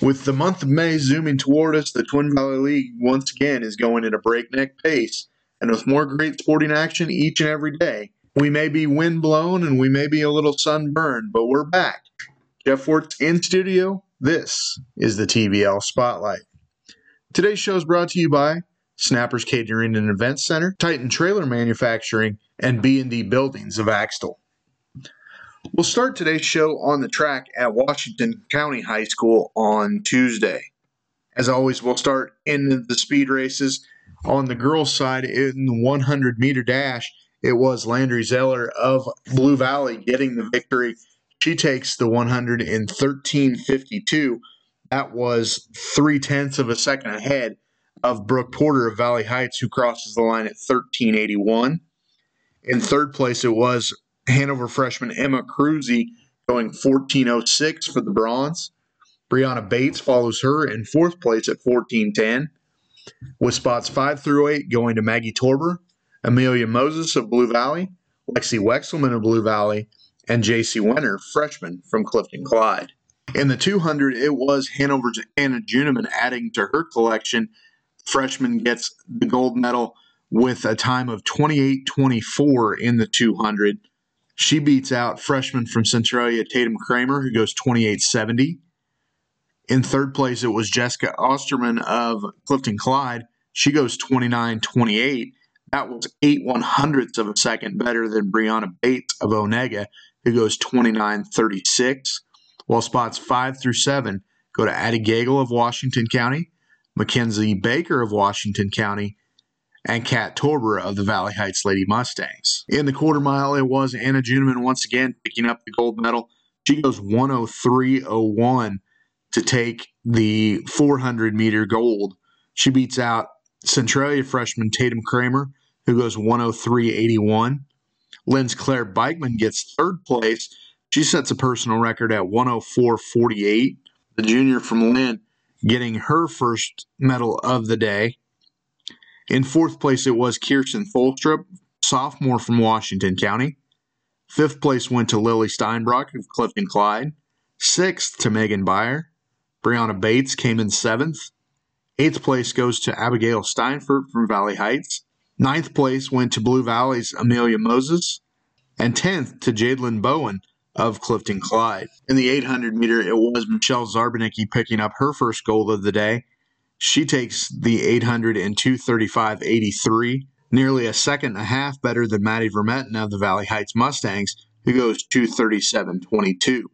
With the month of May zooming toward us, the Twin Valley League once again is going at a breakneck pace, and with more great sporting action each and every day. We may be windblown and we may be a little sunburned, but we're back. Jeff Wirtz in studio. This is the TVL Spotlight. Today's show is brought to you by Snappers Catering and Events Center, Titan Trailer Manufacturing, and B&D Buildings of Axtell. We'll start today's show on the track at Washington County High School on Tuesday. As always, we'll start in the speed races. On the girls' side, in the 100-meter dash, it was Landry Zeller of Blue Valley getting the victory. She takes the 100 in 13:52. That was 3/10 of a second ahead of Brooke Porter of Valley Heights, who crosses the line at 13:81. In third place, it was Hanover freshman Emma Cruzy going 14:06 for the bronze. Brianna Bates follows her in fourth place at 14:10. With spots 5 through 8 going to Maggie Torber, Amelia Moses of Blue Valley, Lexi Wexelman of Blue Valley, and J.C. Wenner, freshman from Clifton Clyde. In the 200, it was Hanover's Anna Juneman adding to her collection. Freshman gets the gold medal with a time of 28:24 in the 200. She beats out freshman from Centralia Tatum Kramer, who goes 28:70. In third place, it was Jessica Osterman of Clifton Clyde. She goes 29:28. That was 8/100ths of a second better than Brianna Bates of Onega, who goes 29:36, while spots 5 through 7 go to Addie Gagel of Washington County, Mackenzie Baker of Washington County, and Kat Torber of the Valley Heights Lady Mustangs. In the quarter mile, it was Anna Juneman once again picking up the gold medal. She goes 1:03:01 to take the 400-meter gold. She beats out Centralia freshman Tatum Kramer, who goes 1:03:81. Lynn's Claire Bikeman gets third place. She sets a personal record at 1:04:48. The junior from Lynn getting her first medal of the day. In fourth place, it was Kirsten Tholstrup, sophomore from Washington County. Fifth place went to Lily Steinbrock of Clifton Clyde. Sixth to Megan Beyer. Brianna Bates came in seventh. Eighth place goes to Abigail Steinfort from Valley Heights. Ninth place went to Blue Valley's Amelia Moses. And 10th to Jadlyn Bowen of Clifton Clyde. In the 800-meter, it was Michelle Zarbanicki picking up her first gold of the day. She takes the 800 in 2:35:83, nearly a second and a half better than Maddie Vermetten of the Valley Heights Mustangs, who goes 2:37:22.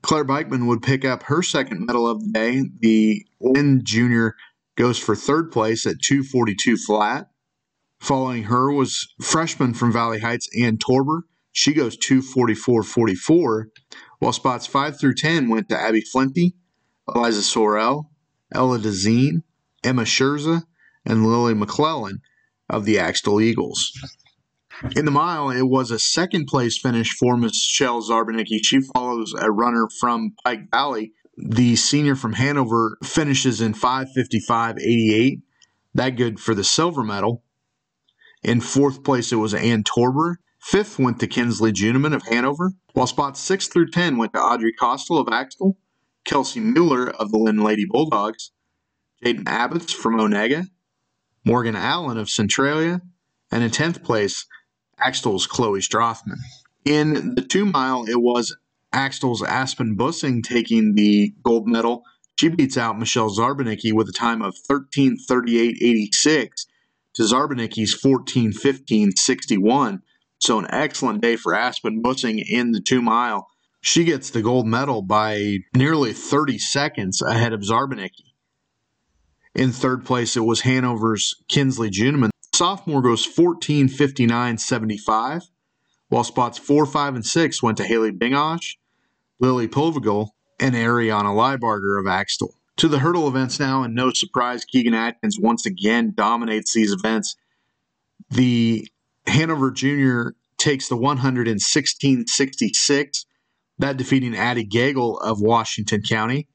Claire Bikeman would pick up her second medal of the day. The Lynn Jr. goes for third place at 2:42 flat. Following her was freshman from Valley Heights, Ann Torber. She goes 2:44:44, while spots 5 through 10 went to Abby Flinty, Eliza Sorrell, Ella DeZine, Emma Scherza, and Lily McClellan of the Axtell Eagles. In the mile, it was a second-place finish for Michelle Zarbanicki. She follows a runner from Pike Valley. The senior from Hanover finishes in 5:55:88. That good for the silver medal. In fourth place, it was Ann Torber. Fifth went to Kinsley Juneman of Hanover, while spots 6 through 10 went to Audrey Costell of Axtell, Kelsey Mueller of the Lynn Lady Bulldogs, Jaden Abbots from Onega, Morgan Allen of Centralia, and in 10th place, Axtell's Chloe Strothman. In the 2 mile, it was Axtell's Aspen Bussing taking the gold medal. She beats out Michelle Zarbanicki with a time of 13:38:86 to Zarbanicki's 14:15:61. So an excellent day for Aspen Bussing in the 2 mile. She gets the gold medal by nearly 30 seconds ahead of Zarbanicki. In third place, it was Hanover's Kinsley Juneman. Sophomore goes 14:59:75, while spots 4, 5, and 6 went to Haley Bingosh, Lily Pulvigil, and Ariana Liebarger of Axtell. To the hurdle events now, and no surprise, Keegan Atkins once again dominates these events. The Hanover Jr. takes the 116:66, that defeating Addie Gagel of Washington County.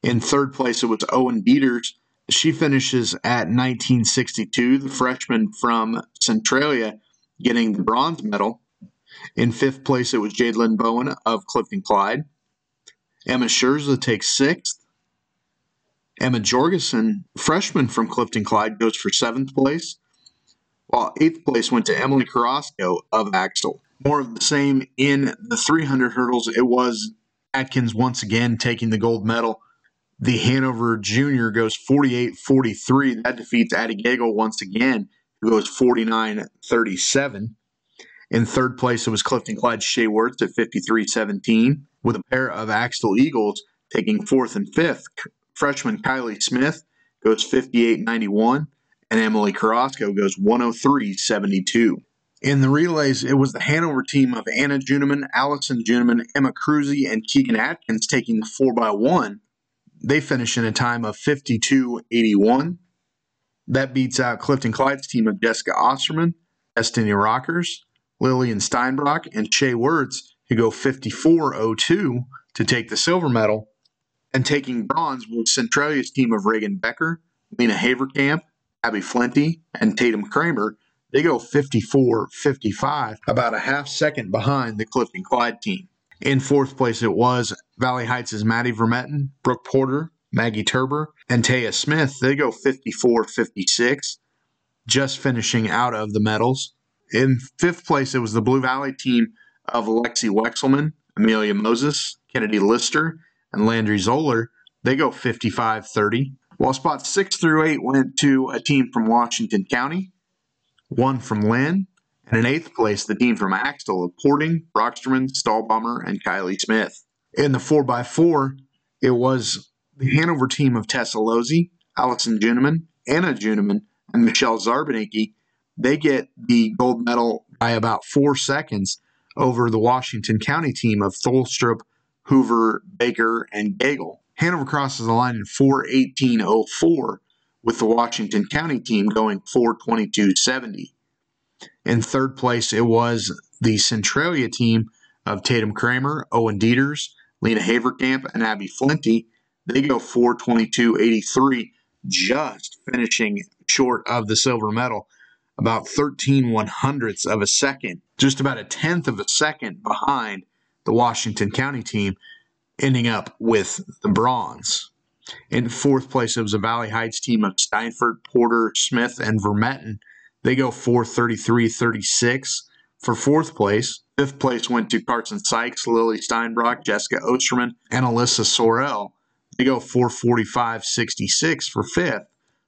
In third place, it was Owen Dieters. She finishes at 19:62, the freshman from Centralia getting the bronze medal. In fifth place, it was Jadlyn Bowen of Clifton Clyde. Emma Scherza takes sixth. Emma Jorgensen, freshman from Clifton Clyde, goes for seventh place, while eighth place went to Emily Carrasco of Axtell. More of the same in the 300 hurdles. It was Atkins once again taking the gold medal. The Hanover junior goes 48-43. That defeats Adegego once again, who goes 49-37. In third place, it was Clifton Clyde's Shea Wirtz at 53-17, with a pair of Axtell Eagles taking fourth and fifth. Freshman Kylie Smith goes 58-91, and Emily Carrasco goes 103-72. In the relays, it was the Hanover team of Anna Juneman, Allison Juneman, Emma Cruzy, and Keegan Atkins taking the 4x1. They finish in a time of 52-81. That beats out Clifton Clyde's team of Jessica Osterman, Destiny Rockers, Lillian Steinbrock, and Shea Wirtz, who go 54-02 to take the silver medal. And taking bronze was Centralia's team of Reagan Becker, Lena Haverkamp, Abby Flinty, and Tatum Kramer. They go 54-55, about a half second behind the Clifton Clyde team. In fourth place, it was Valley Heights' Maddie Vermetten, Brooke Porter, Maggie Turber, and Taya Smith. They go 54-56, just finishing out of the medals. In fifth place, it was the Blue Valley team of Alexi Wexelman, Amelia Moses, Kennedy Lister, and Landry Zoller. They go 55-30. While spots 6 through 8 went to a team from Washington County, one from Lynn, and in eighth place, the team from Axtell of Porting, Rocksterman, Stahlbomber, and Kylie Smith. In the 4x4, it was the Hanover team of Tessa Losey, Allison Juneman, Anna Juneman, and Michelle Zarbanicki. They get the gold medal by about 4 seconds over the Washington County team of Tholstrup, Hoover, Baker, and Gagel. Hanover crosses the line in 4:18:04, with the Washington County team going 4:22:70. In third place, it was the Centralia team of Tatum Kramer, Owen Dieters, Lena Haverkamp, and Abby Flinty. They go 4:22:83, just finishing short of the silver medal, about 13 one-hundredths of a second, just about a tenth of a second behind the Washington County team, ending up with the bronze. In fourth place, it was a Valley Heights team of Steinfort, Porter, Smith, and Vermetten. They go 4:33:36 for fourth place. Fifth place went to Carson Sykes, Lily Steinbrock, Jessica Osterman, and Alyssa Sorrell. They go 4:45:66 for fifth,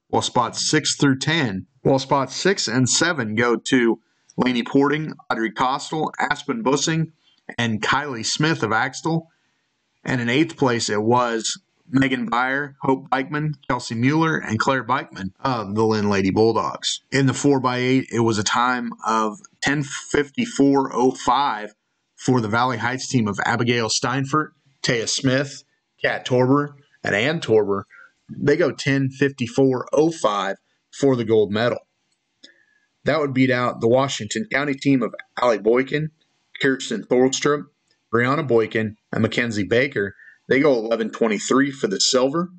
while spots 6 through 10. While spots 6 and 7 go to Lainey Porting, Audrey Costle, Aspen Bussing, and Kylie Smith of Axtell. And in eighth place, it was Megan Byer, Hope Bikeman, Kelsey Mueller, and Claire Bikeman of the Lynn Lady Bulldogs. In the 4x8, it was a time of 10:54:05 for the Valley Heights team of Abigail Steinfort, Taya Smith, Kat Torber, and Ann Torber. They go 10:54:05 for the gold medal. That would beat out the Washington County team of Allie Boykin, Kirsten Thorlstrup, Brianna Boykin, and Mackenzie Baker. They go 11:23 for the silver.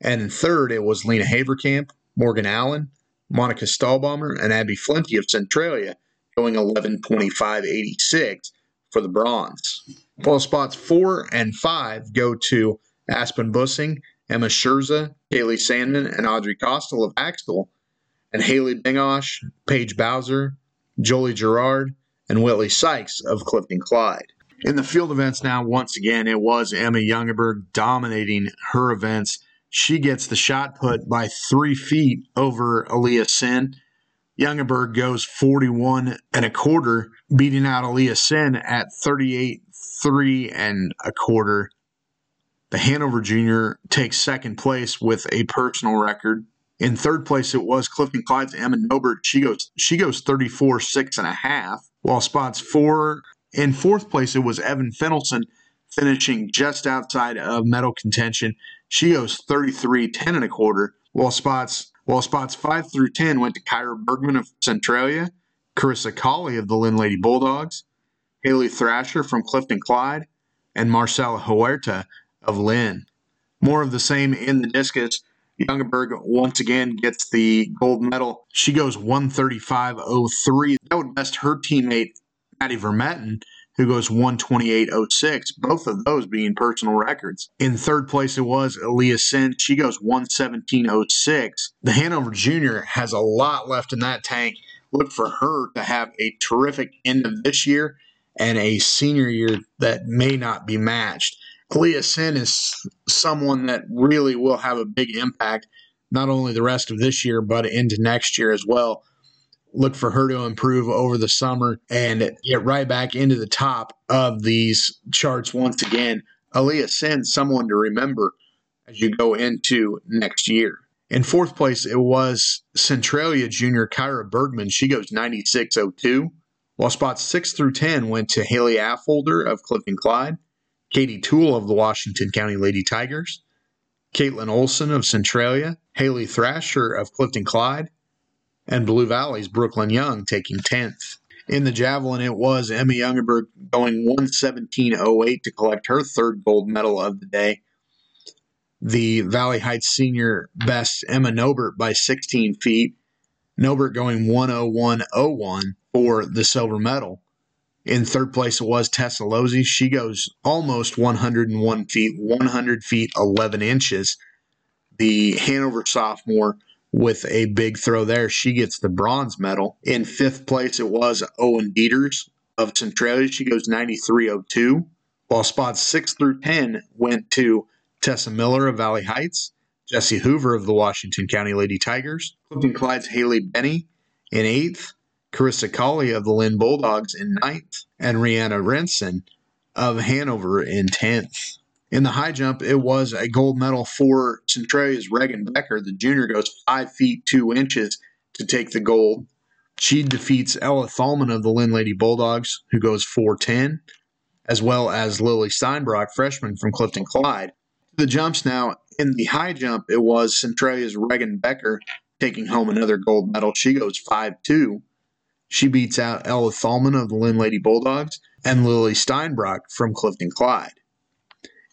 And in third, it was Lena Haverkamp, Morgan Allen, Monica Stahlbomber, and Abby Flinty of Centralia, going 11:25:86 for the bronze. Well, spots 4 and 5 go to Aspen Bussing, Emma Scherza, Kaylee Sandman, and Audrey Costle of Axtell, and Haley Bingosh, Paige Bowser, Jolie Gerard, and Whitley Sykes of Clifton Clyde. In the field events now, once again, it was Emma Youngerberg dominating her events. She gets the shot put by 3 feet over Aaliyah Sin. Youngerberg goes 41 and a quarter, beating out Aaliyah Sin at 38 3 and a quarter. The Hanover junior takes second place with a personal record. In third place, it was Clifton Clyde's Emma Nobert. She goes 34 6 and a half, while spots 4. In fourth place, it was Evan Fennelson, finishing just outside of medal contention. She goes 33 10 and a quarter, while spots 5 through 10 went to Kyra Bergman of Centralia, Carissa Colley of the Lynn Lady Bulldogs, Haley Thrasher from Clifton Clyde, and Marcela Huerta of Lynn. More of the same in the discus. Youngerberg once again gets the gold medal. She goes 1:35:03. That would best her teammate Maddie Vermetten, who goes 128.06, both of those being personal records. In third place, it was Aaliyah Sin. She goes 117.06. The Hanover Junior has a lot left in that tank. Look for her to have a terrific end of this year and a senior year that may not be matched. Aaliyah Sin is someone that really will have a big impact, not only the rest of this year, but into next year as well. Look for her to improve over the summer and get right back into the top of these charts once again. Aaliyah Sin, someone to remember as you go into next year. In fourth place, it was Centralia Junior Kyra Bergman. She goes 96.02, while spots 6 through 10 went to Haley Affolder of Clifton Clyde, Katie Toole of the Washington County Lady Tigers, Caitlin Olson of Centralia, Haley Thrasher of Clifton Clyde, and Blue Valley's Brooklyn Young taking 10th. In the javelin, it was Emma Youngerberg going 117.08 to collect her third gold medal of the day. The Valley Heights senior best Emma Nobert by 16 feet. Nobert going 101.01 for the silver medal. In third place, it was Tessa Losey. She goes almost 101 feet, 100 feet, 11 inches. The Hanover sophomore with a big throw there. She gets the bronze medal. In fifth place, it was Owen Dieters of Centralia. She goes 93.02, while spots 6 through 10 went to Tessa Miller of Valley Heights, Jesse Hoover of the Washington County Lady Tigers, Clifton Clyde's Haley Benny in 8th, Carissa Colley of the Lynn Bulldogs in 9th, and Rihanna Renson of Hanover in 10th. In the high jump, it was a gold medal for Centralia's Reagan Becker. The junior goes 5 feet 2 inches to take the gold. She defeats Ella Thalman of the Lynn Lady Bulldogs, who goes 4'10", as well as Lily Steinbrock, freshman from Clifton Clyde. The jumps now. In the high jump, it was Centralia's Reagan Becker taking home another gold medal. She goes 5'2". She beats out Ella Thalman of the Lynn Lady Bulldogs and Lily Steinbrock from Clifton Clyde.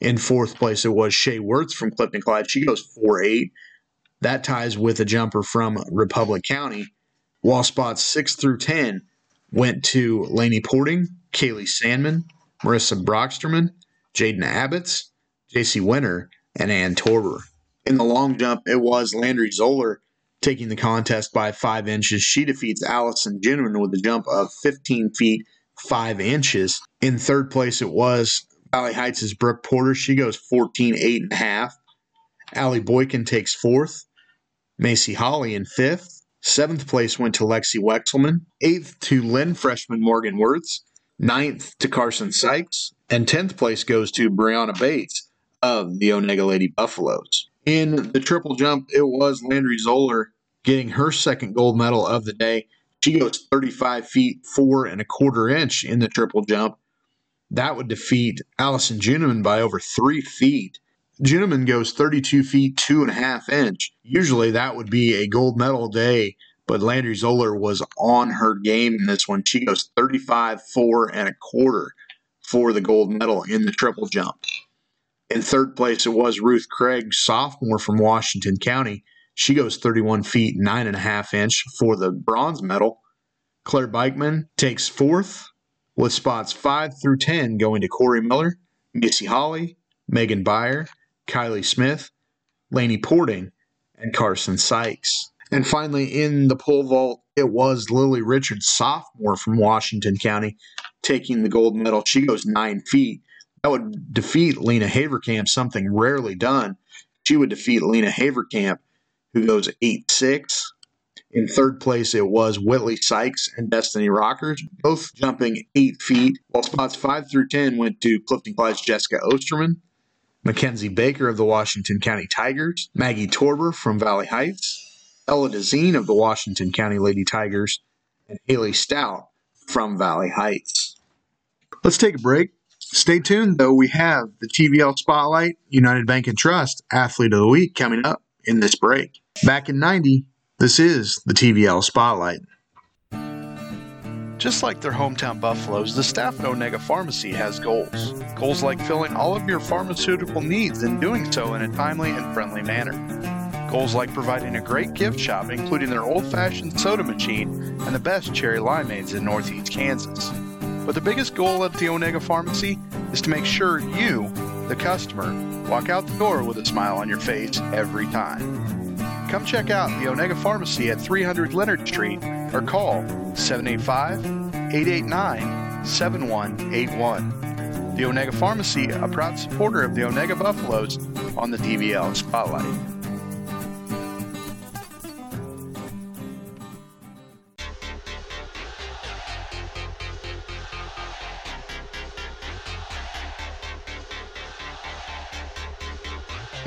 In fourth place, it was Shea Wirtz from Clifton Clyde. She goes 4'8". That ties with a jumper from Republic County, while spots 6 through 10 went to Lainey Porting, Kaylee Sandman, Marissa Brocksterman, Jaden Abbott's, J.C. Winter, and Ann Torber. In the long jump, it was Landry Zoller taking the contest by 5 inches. She defeats Allison Jenneman with a jump of 15 feet, 5 inches. In third place, it was Valley Heights' Brooke Porter. She goes 14.8.5. Allie Boykin takes fourth. Macy Holly in fifth. Seventh place went to Lexi Wexelman. Eighth to Lynn freshman Morgan Wirtz. Ninth to Carson Sykes. And 10th place goes to Brianna Bates of the Onega Lady Buffaloes. In the triple jump, it was Landry Zoller getting her second gold medal of the day. She goes 35 feet, 4 1/4 inch in the triple jump. That would defeat Allison Juneman by over 3 feet. Juneman goes 32 feet, 2 1/2 inch. Usually that would be a gold medal day, but Landry Zoller was on her game in this one. She goes 35, 4 1/4 for the gold medal in the triple jump. In third place, it was Ruth Craig, sophomore from Washington County. She goes 31 feet, 9 1/2 inch for the bronze medal. Claire Bikeman takes fourth, with spots 5 through 10 going to Corey Miller, Missy Holly, Megan Byer, Kylie Smith, Lainey Porting, and Carson Sykes. And finally, in the pole vault, it was Lily Richards, sophomore from Washington County, taking the gold medal. She goes 9 feet. That would defeat Lena Haverkamp, something rarely done. She would defeat Lena Haverkamp, who goes 8'6". In third place, it was Whitley Sykes and Destiny Rockers, both jumping 8 feet, while spots 5 through 10 went to Clifton Clyde's Jessica Osterman, Mackenzie Baker of the Washington County Tigers, Maggie Torber from Valley Heights, Ella DeZine of the Washington County Lady Tigers, and Haley Stout from Valley Heights. Let's take a break. Stay tuned, though. We have the TVL Spotlight, United Bank & Trust Athlete of the Week coming up in this break. Back in 90, this is the TVL Spotlight. Just like their hometown Buffaloes, the staff at Onega Pharmacy has goals. Goals like filling all of your pharmaceutical needs and doing so in a timely and friendly manner. Goals like providing a great gift shop, including their old-fashioned soda machine and the best cherry limeades in northeast Kansas. But the biggest goal at the Onega Pharmacy is to make sure you, the customer, walk out the door with a smile on your face every time. Come check out the Onega Pharmacy at 300 Leonard Street or call 785-889-7181. The Onega Pharmacy, a proud supporter of the Onega Buffaloes on the TVL Spotlight.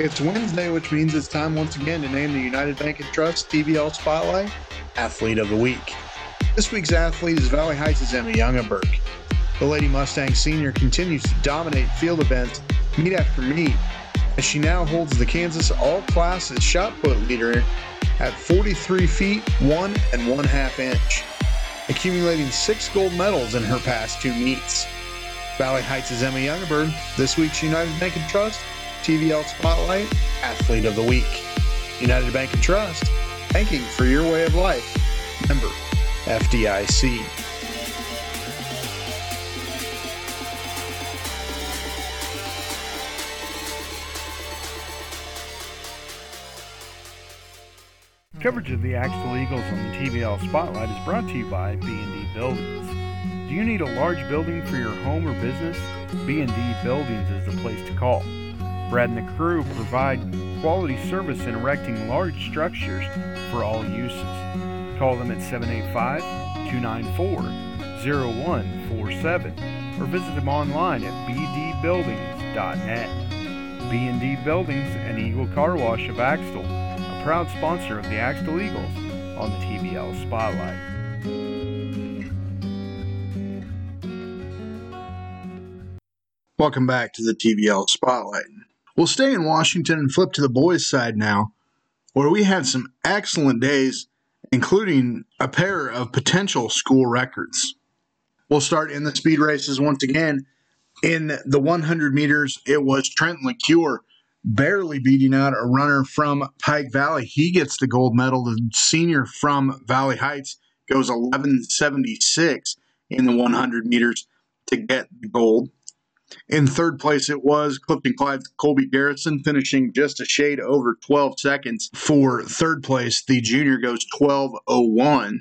It's Wednesday, which means it's time once again to name the United Bank & Trust TVL Spotlight Athlete of the Week. This week's athlete is Valley Heights' Emma Youngenberg. The Lady Mustang Senior continues to dominate field events meet after meet, as she now holds the Kansas all-classes shot put leader at 43 feet, 1 1/2 inch, accumulating 6 gold medals in her past 2 meets. Valley Heights' Emma Youngenberg, this week's United Bank & Trust TVL Spotlight Athlete of the Week. United Bank & Trust, banking for your way of life. Member FDIC. Coverage of the Axtell Eagles on the TVL Spotlight is brought to you by B&D Buildings. Do you need a large building for your home or business? B&D Buildings is the place to call. Brad and the crew provide quality service in erecting large structures for all uses. Call them at 785-294-0147 or visit them online at bdbuildings.net. B&D Buildings and Eagle Car Wash of Axtell, a proud sponsor of the Axtell Eagles on the TVL Spotlight. Welcome back to the TVL Spotlight. We'll stay in Washington and flip to the boys' side now, where we had some excellent days, including a pair of potential school records. We'll start in the speed races once again. In the 100 meters, it was Trenton LeCure barely beating out a runner from Pike Valley. He gets the gold medal. The senior from Valley Heights goes 11.76 in the 100 meters to get the gold. In third place, it was Clifton Clyde's Colby Garrison, finishing just a shade over 12 seconds. For third place, the junior goes 12.01.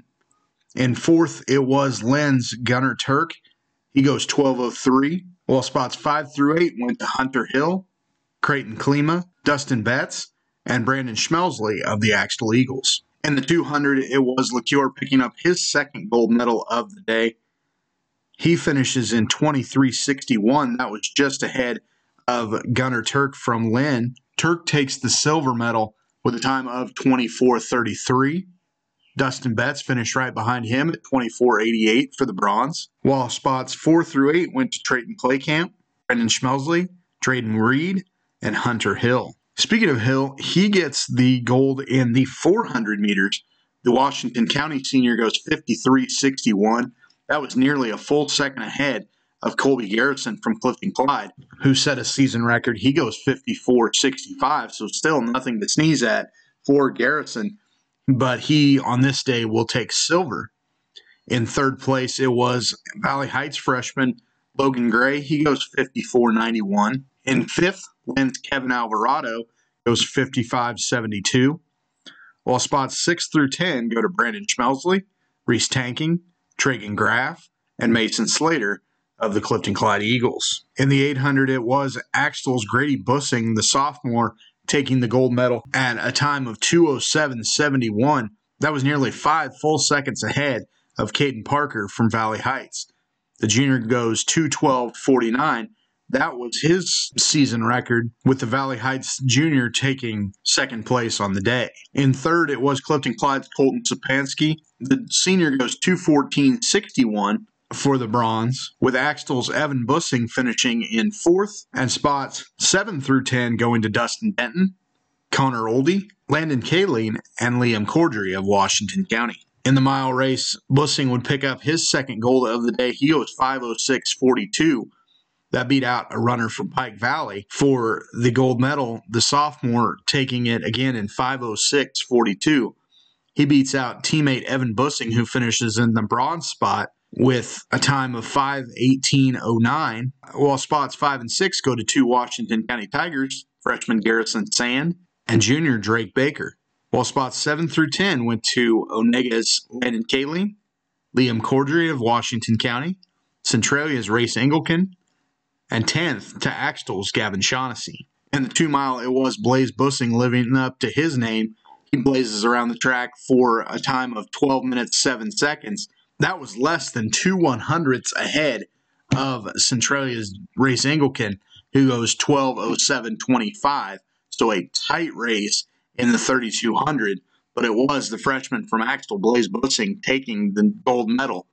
In fourth, it was Lynn's Gunner Turk. He goes 12.03. While spots 5 through 8 went to Hunter Hill, Creighton Klima, Dustin Betts, and Brandon Schmelsley of the Axtell Eagles. In the 200, it was LeCure picking up his second gold medal of the day. He finishes in 23.61. That was just ahead of Gunner Turk from Lynn. Turk takes the silver medal with a time of 24.33. Dustin Betts finished right behind him at 24.88 for the bronze. While spots 4 through 8 went to Trayton Claycamp, Brendan Schmelsley, Drayden Reed, and Hunter Hill. Speaking of Hill, he gets the gold in the 400 meters. The Washington County senior goes 53.61. That was nearly a full second ahead of Colby Garrison from Clifton Clyde, who set a season record. He goes 54.65, so still nothing to sneeze at for Garrison. But he, on this day, will take silver. In third place, it was Valley Heights freshman Logan Gray. He goes 54.91. In fifth, Lynn's Kevin Alvarado goes 55.72. While spots 6 through 10 go to Brandon Schmelsley, Reese Tanking, Tragen Graff, and Mason Slater of the Clifton Clyde Eagles. In the 800, it was Axtell's Grady Bussing, the sophomore, taking the gold medal at a time of 2:07.71. That was nearly 5 full seconds ahead of Caden Parker from Valley Heights. The junior goes 2:12.49. That was his season record, with the Valley Heights junior taking second place on the day. In third, it was Clifton Clyde's Colton Sapansky. The senior goes 2:14.61 for the bronze, with Axtell's Evan Bussing finishing in fourth, and spots 7 through 10 going to Dustin Benton, Connor Oldie, Landon Kaline, and Liam Cordry of Washington County. In the mile race, Bussing would pick up his second gold of the day. He goes 5:06.42. That beat out a runner from Pike Valley for the gold medal, the sophomore taking it again in 5:06.42. He beats out teammate Evan Bussing, who finishes in the bronze spot with a time of 5:18:09, while spots 5 and 6 go to two Washington County Tigers, freshman Garrison Sand and junior Drake Baker, while spots 7 through 10 went to Onega's Landon Caitlin, Liam Cordry of Washington County, Centralia's Race Engelken, and 10th to Axtell's Gavin Shaughnessy. In the 2 mile, it was Blaze Bussing living up to his name. He blazes around the track for a time of 12 minutes, 7 seconds. That was less than 2 one-hundredths ahead of Centralia's Race Engelken, who goes 12:07:25. So a tight race in the 3200, but it was the freshman from Axtell, Blaze Bussing, taking the gold medal,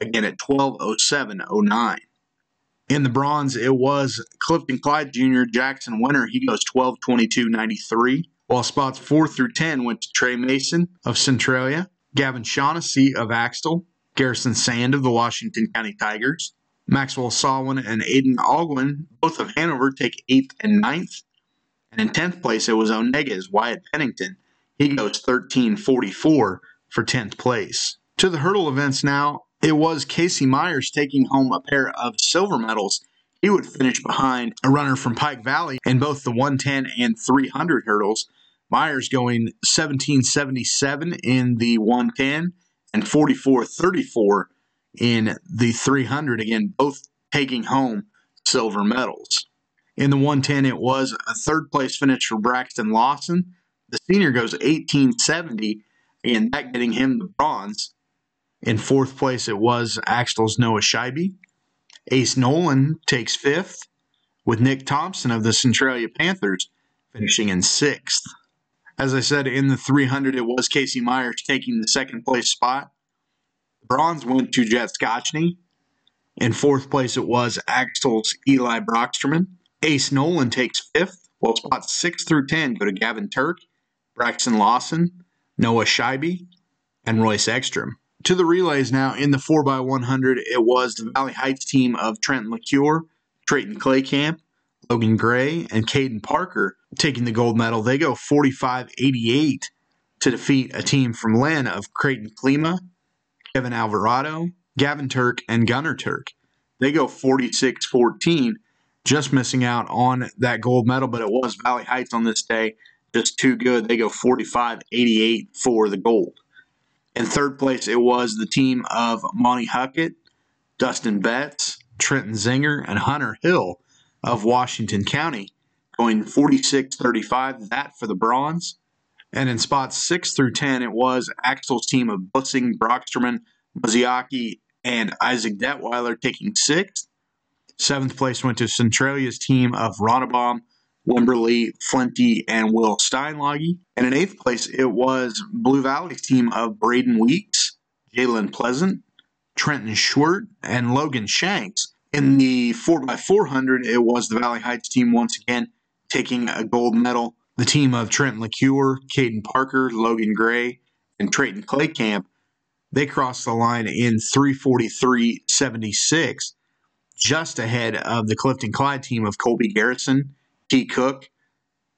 again at 12:07:09. In the bronze, it was Clifton Clyde Jr., Jackson Winter. He goes 12:22:93, while spots 4 through 10 went to Trey Mason of Centralia, Gavin Shaughnessy of Axtell, Garrison Sand of the Washington County Tigers, Maxwell Sawin and Aiden Alguin, both of Hanover, take 8th and 9th. And in 10th place, it was Onega's Wyatt Pennington. He goes 13:44 for 10th place. To the hurdle events now, it was Casey Myers taking home a pair of silver medals. He would finish behind a runner from Pike Valley in both the 110 and 300 hurdles. Myers going 17:77 in the 110 and 44:34 in the 300. Again, both taking home silver medals. In the 110, it was a third-place finish for Braxton Lawson. The senior goes 18:70, and that getting him the bronze. In fourth place, it was Axtell's Noah Scheibe. Ace Nolan takes fifth, with Nick Thompson of the Centralia Panthers finishing in sixth. As I said, in the 300, it was Casey Myers taking the second-place spot. Bronze went to Jet Scotchney. In fourth place, it was Axtell's Eli Brocksterman. Ace Nolan takes fifth, while spots 6 through 10 go to Gavin Turk, Braxton Lawson, Noah Scheibe, and Royce Ekstrom. To the relays now, in the 4x100, it was the Valley Heights team of Trent LeCure, Trayton Claycamp, Logan Gray, and Caden Parker taking the gold medal. They go 45:88 to defeat a team from Lynn of Creighton Klima, Kevin Alvarado, Gavin Turk, and Gunnar Turk. They go 46:14. Just missing out on that gold medal, but it was Valley Heights on this day. Just too good. They go 45:88 for the gold. In third place, it was the team of Monty Huckett, Dustin Betts, Trenton Zinger, and Hunter Hill of Washington County, going 46:35, that for the bronze. And in spots 6 through 10, it was Axel's team of Bussing, Brocksterman, Maziaki, and Isaac Detweiler taking 6th. 7th place went to Centralia's team of Ronnebaum, Wimberly, Flinty, and Will Steinloggy. And in 8th place, it was Blue Valley's team of Braden Weeks, Jalen Pleasant, Trenton Schwert, and Logan Shanks. In the 4x400, it was the Valley Heights team once again taking a gold medal. The team of Trenton LeCure, Caden Parker, Logan Gray, and Trayton Claycamp, they crossed the line in 3:43:76. Just ahead of the Clifton Clyde team of Colby Garrison, Key Cook,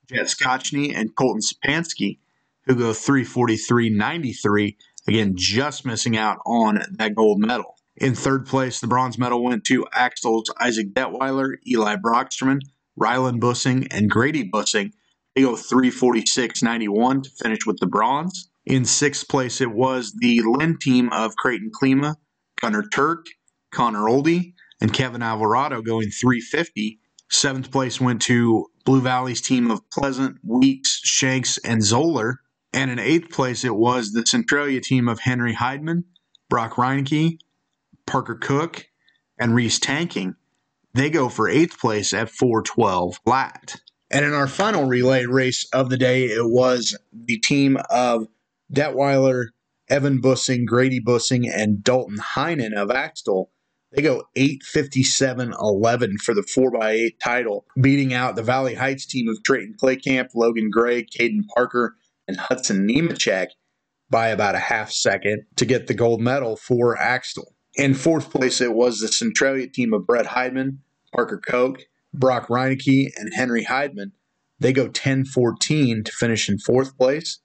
Jet Scotchney, and Colton Sapansky, who go 3:43:93, again just missing out on that gold medal. In third place, the bronze medal went to Axtell's Isaac Detweiler, Eli Brocksterman, Rylan Bussing, and Grady Bussing. They go 3:46:91 to finish with the bronze. In sixth place, it was the Lynn team of Creighton Klima, Gunnar Turk, Connor Oldie, and Kevin Alvarado going 3:50. 7th place went to Blue Valley's team of Pleasant, Weeks, Shanks, and Zoller. And in 8th place, it was the Centralia team of Henry Heidman, Brock Reineke, Parker Cook, and Reese Tanking. They go for 8th place at 4:12 flat. And in our final relay race of the day, it was the team of Detweiler, Evan Bussing, Grady Bussing, and Dalton Heinen of Axtell. They go 8:57:11 for the 4x8 title, beating out the Valley Heights team of Trayton Claycamp, Logan Gray, Caden Parker, and Hudson Nemechek by about a half second to get the gold medal for Axtell. In fourth place, it was the Centralia team of Brett Heidman, Parker Koch, Brock Reineke, and Henry Heidman. They go 10:14 to finish in fourth place.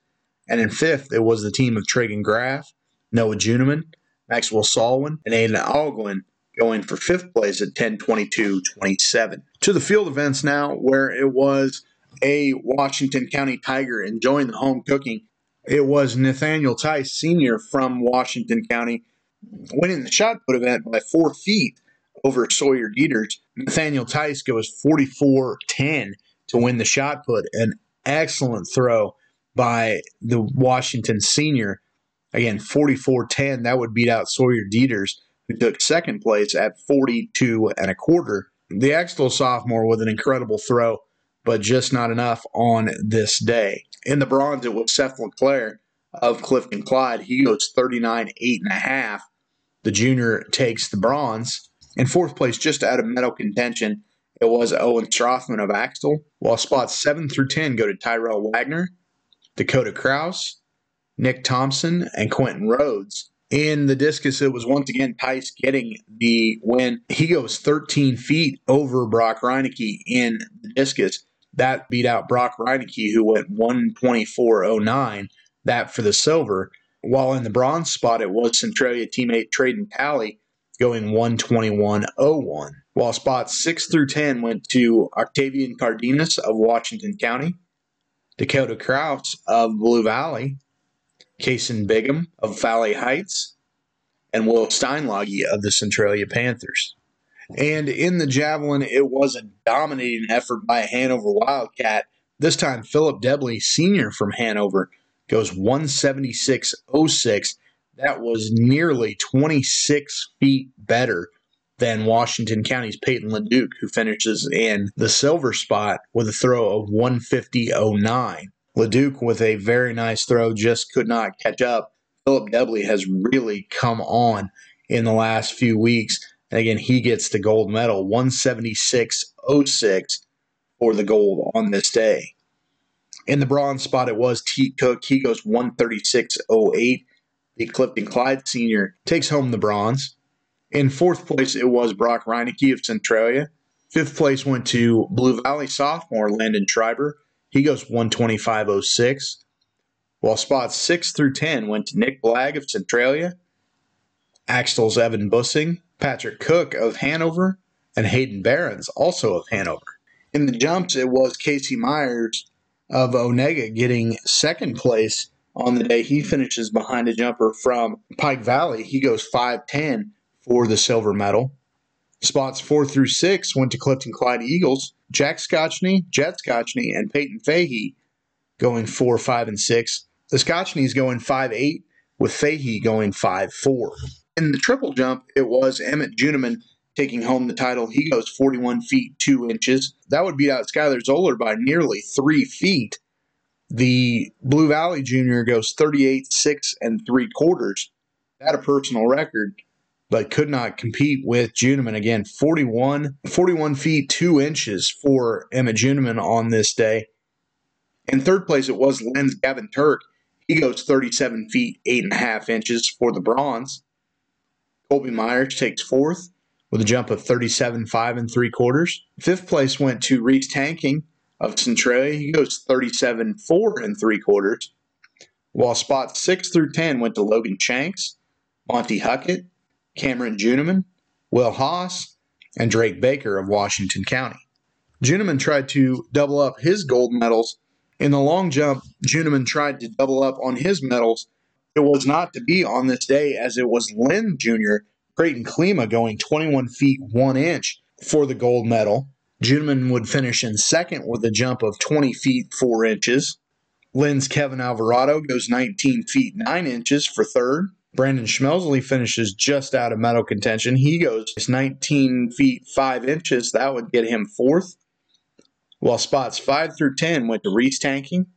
And in fifth, it was the team of Tragen Graff, Noah Juneman, Maxwell Salwin, and Aiden Algwin going for fifth place at 10-22-27. To the field events now, where it was a Washington County Tiger enjoying the home cooking. It was Nathaniel Tice Sr. from Washington County winning the shot put event by 4 feet over Sawyer Dieters. Nathaniel Tice goes 44-10 to win the shot put. An excellent throw by the Washington senior. Again, 44-10. That would beat out Sawyer Dieters, who took second place at 42 and a quarter. The Axtell sophomore with an incredible throw, but just not enough on this day. In the bronze, it was Seth LeClaire of Clifton Clyde. He goes 39-8 and a half. The junior takes the bronze. In fourth place, just out of medal contention, it was Owen Strothman of Axtell, while spots 7 through 10 go to Tyrell Wagner, Dakota Krause, Nick Thompson, and Quentin Rhodes. In the discus, it was once again Tice getting the win. He goes 13 feet over Brock Reineke in the discus. That beat out Brock Reineke, who went 124.09, that for the silver. While in the bronze spot, it was Centralia teammate Traden Pally going 121.01. While spots 6 through 10 went to Octavian Cardenas of Washington County, Dakota Krause of Blue Valley, Kason Bigham of Valley Heights, and Will Steinlogge of the Centralia Panthers. And in the javelin, it was a dominating effort by Hanover Wildcat. This time, Philip Debley Sr. from Hanover goes 176.06. That was nearly 26 feet better than Washington County's Peyton LeDuc, who finishes in the silver spot with a throw of 150.09. LeDuc with a very nice throw, just could not catch up. Philip Debley has really come on in the last few weeks. And again, he gets the gold medal, 176.06 for the gold on this day. In the bronze spot, it was T. Cook. He goes 136.08. The Clifton Clyde Sr. takes home the bronze. In fourth place, it was Brock Reineke of Centralia. Fifth place went to Blue Valley sophomore Landon Schreiber. He goes 125.06, while spots 6 through 10 went to Nick Blagg of Centralia, Axtell's Evan Bussing, Patrick Cook of Hanover, and Hayden Behrens, also of Hanover. In the jumps, it was Casey Myers of Onega getting second place on the day. He finishes behind a jumper from Pike Valley. He goes 5.10 for the silver medal. Spots 4 through 6 went to Clifton Clyde Eagles, Jack Scotchney, Jet Scotchney, and Peyton Fahey going 4, 5, and 6. The Scotchneys going 5, 8, with Fahey going 5, 4. In the triple jump, it was Emmett Juniman taking home the title. He goes 41 feet, 2 inches. That would beat out Skyler Zoller by nearly 3 feet. The Blue Valley Junior goes 38, 6, and 3 quarters. That a personal record, but could not compete with Juniman. Again, 41 feet, 2 inches for Emma Juniman on this day. In third place, it was Lynn's Gavin Turk. He goes 37 feet, 8 and a half inches for the bronze. Colby Myers takes fourth with a jump of 37, 5 and 3 quarters. Fifth place went to Reese Tanking of Centralia. He goes 37, 4 and 3 quarters. While spots 6 through 10 went to Logan Shanks, Monty Huckett, Cameron Juniman, Will Haas, and Drake Baker of Washington County. Juniman tried to double up his gold medals. In the long jump, Juniman tried to double up on his medals. It was not to be on this day, as it was Lynn Jr., Creighton Klima, going 21 feet 1 inch for the gold medal. Juniman would finish in second with a jump of 20 feet 4 inches. Lynn's Kevin Alvarado goes 19 feet 9 inches for third. Brandon Schmelzley finishes just out of medal contention. He goes 19 feet 5 inches. That would get him fourth. While spots 5 through 10 went to Reese Tanking,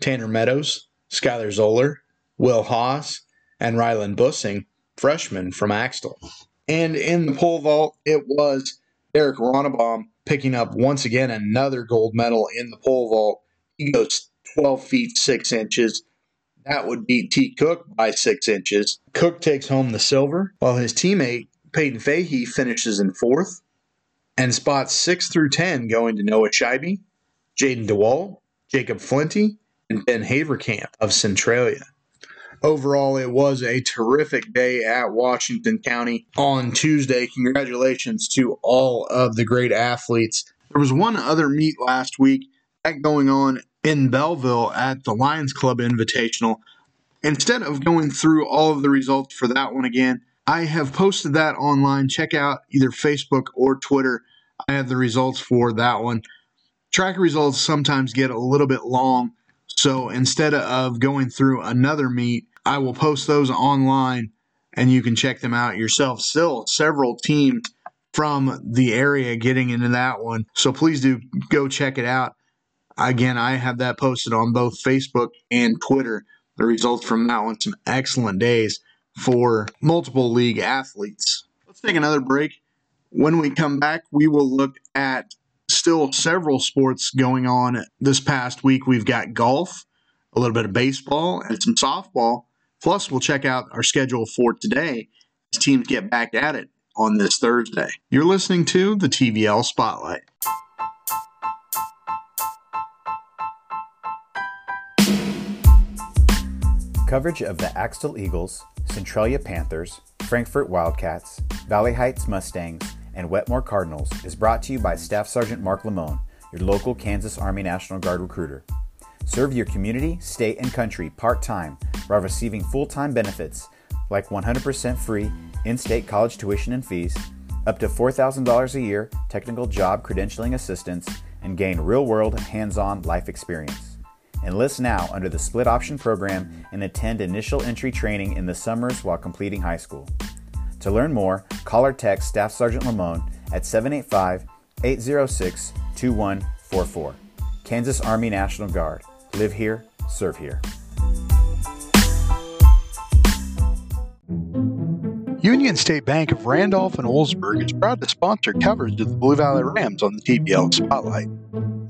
Tanner Meadows, Skyler Zoller, Will Haas, and Ryland Bussing, freshman from Axtell. And in the pole vault, it was Derek Ronnebaum picking up once again another gold medal in the pole vault. He goes 12 feet 6 inches. That would beat T. Cook by 6 inches. Cook takes home the silver, while his teammate, Peyton Fahey, finishes in fourth. And spots 6 through 10 going to Noah Scheibe, Jaden DeWalt, Jacob Flinty, and Ben Haverkamp of Centralia. Overall, it was a terrific day at Washington County on Tuesday. Congratulations to all of the great athletes. There was one other meet last week that going on in Belleville at the Lions Club Invitational. Instead of going through all of the results for that one again, I have posted that online. Check out either Facebook or Twitter. I have the results for that one. Track results sometimes get a little bit long, so instead of going through another meet, I will post those online and you can check them out yourself. Still several teams from the area getting into that one, so please do go check it out. Again, I have that posted on both Facebook and Twitter, the results from that one. Some excellent days for multiple league athletes. Let's take another break. When we come back, we will look at still several sports going on this past week. We've got golf, a little bit of baseball, and some softball. Plus, we'll check out our schedule for today as teams get back at it on this Thursday. You're listening to the TVL Spotlight. Coverage of the Axtell Eagles, Centralia Panthers, Frankfurt Wildcats, Valley Heights Mustangs, and Wetmore Cardinals is brought to you by Staff Sergeant Mark Lamone, your local Kansas Army National Guard recruiter. Serve your community, state, and country part-time while receiving full-time benefits like 100% free in-state college tuition and fees, up to $4,000 a year technical job credentialing assistance, and gain real-world, hands-on life experience. Enlist now under the split option program and attend initial entry training in the summers while completing high school. To learn more, call or text Staff Sergeant Lamone at 785-806-2144. Kansas Army National Guard. Live here, serve here. Union State Bank of Randolph and Oldsburg is proud to sponsor coverage of the Blue Valley Rams on the TVL Spotlight.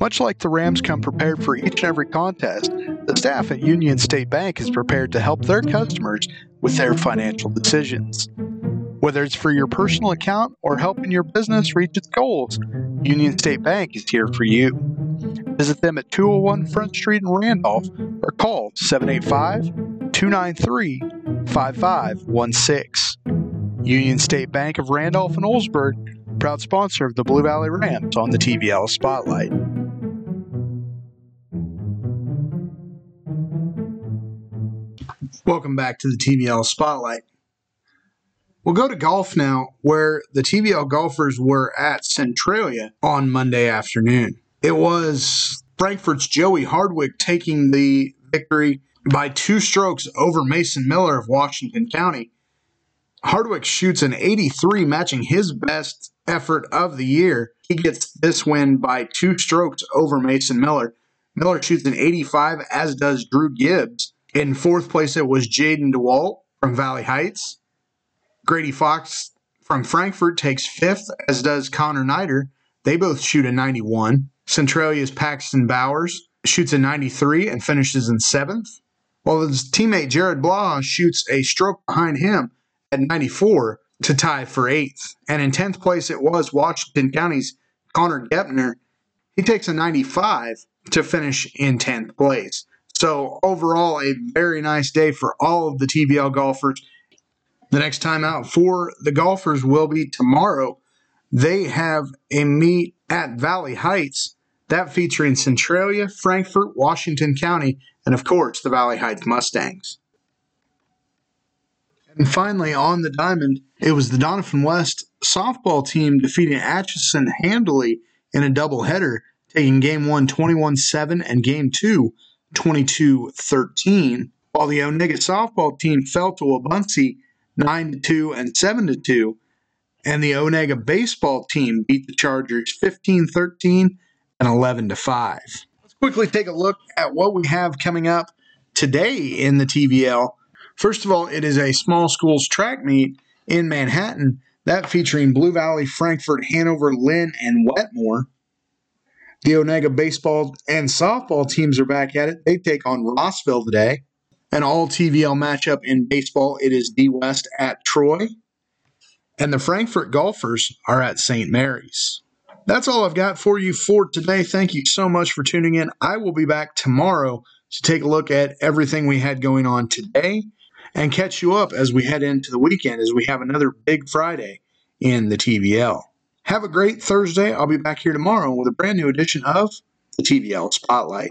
Much like the Rams come prepared for each and every contest, the staff at Union State Bank is prepared to help their customers with their financial decisions. Whether it's for your personal account or helping your business reach its goals, Union State Bank is here for you. Visit them at 201 Front Street in Randolph or call 785-293-5516. Union State Bank of Randolph and Oldsburg, proud sponsor of the Blue Valley Rams on the TVL Spotlight. Welcome back to the TVL Spotlight. We'll go to golf now, where the TVL golfers were at Centralia on Monday afternoon. It was Frankfurt's Joey Hardwick taking the victory by 2 strokes over Mason Miller of Washington County. Hardwick shoots an 83, matching his best effort of the year. He gets this win by 2 strokes over Mason Miller. Miller shoots an 85, as does Drew Gibbs. In 4th place, it was Jaden DeWalt from Valley Heights. Grady Fox from Frankfurt takes 5th, as does Connor Nieder. They both shoot a 91. Centralia's Paxton Bowers shoots a 93 and finishes in 7th, while his teammate Jared Blah shoots a stroke behind him at 94 to tie for 8th. And in 10th place, it was Washington County's Connor Geppner. He takes a 95 to finish in 10th place. So overall, a very nice day for all of the TVL golfers. The next time out for the golfers will be tomorrow. They have a meet at Valley Heights, that featuring Centralia, Frankfurt, Washington County, and of course, the Valley Heights Mustangs. And finally, on the diamond, it was the Donovan West softball team defeating Atchison handily in a doubleheader, taking Game 1 21-7 and Game 2 22-13, while the Onega softball team fell to Wabunsi 9-2 and 7-2, and the Onega baseball team beat the Chargers 15-13 and 11-5. Let's quickly take a look at what we have coming up today in the TVL. First of all, it is a small schools track meet in Manhattan, that featuring Blue Valley, Frankfurt, Hanover, Lynn, and Wetmore. The Onega baseball and softball teams are back at it. They take on Rossville today. An all-TVL matchup in baseball, it is D West at Troy. And the Frankfurt golfers are at St. Mary's. That's all I've got for you for today. Thank you so much for tuning in. I will be back tomorrow to take a look at everything we had going on today and catch you up as we head into the weekend as we have another big Friday in the TVL. Have a great Thursday. I'll be back here tomorrow with a brand new edition of the TVL Spotlight.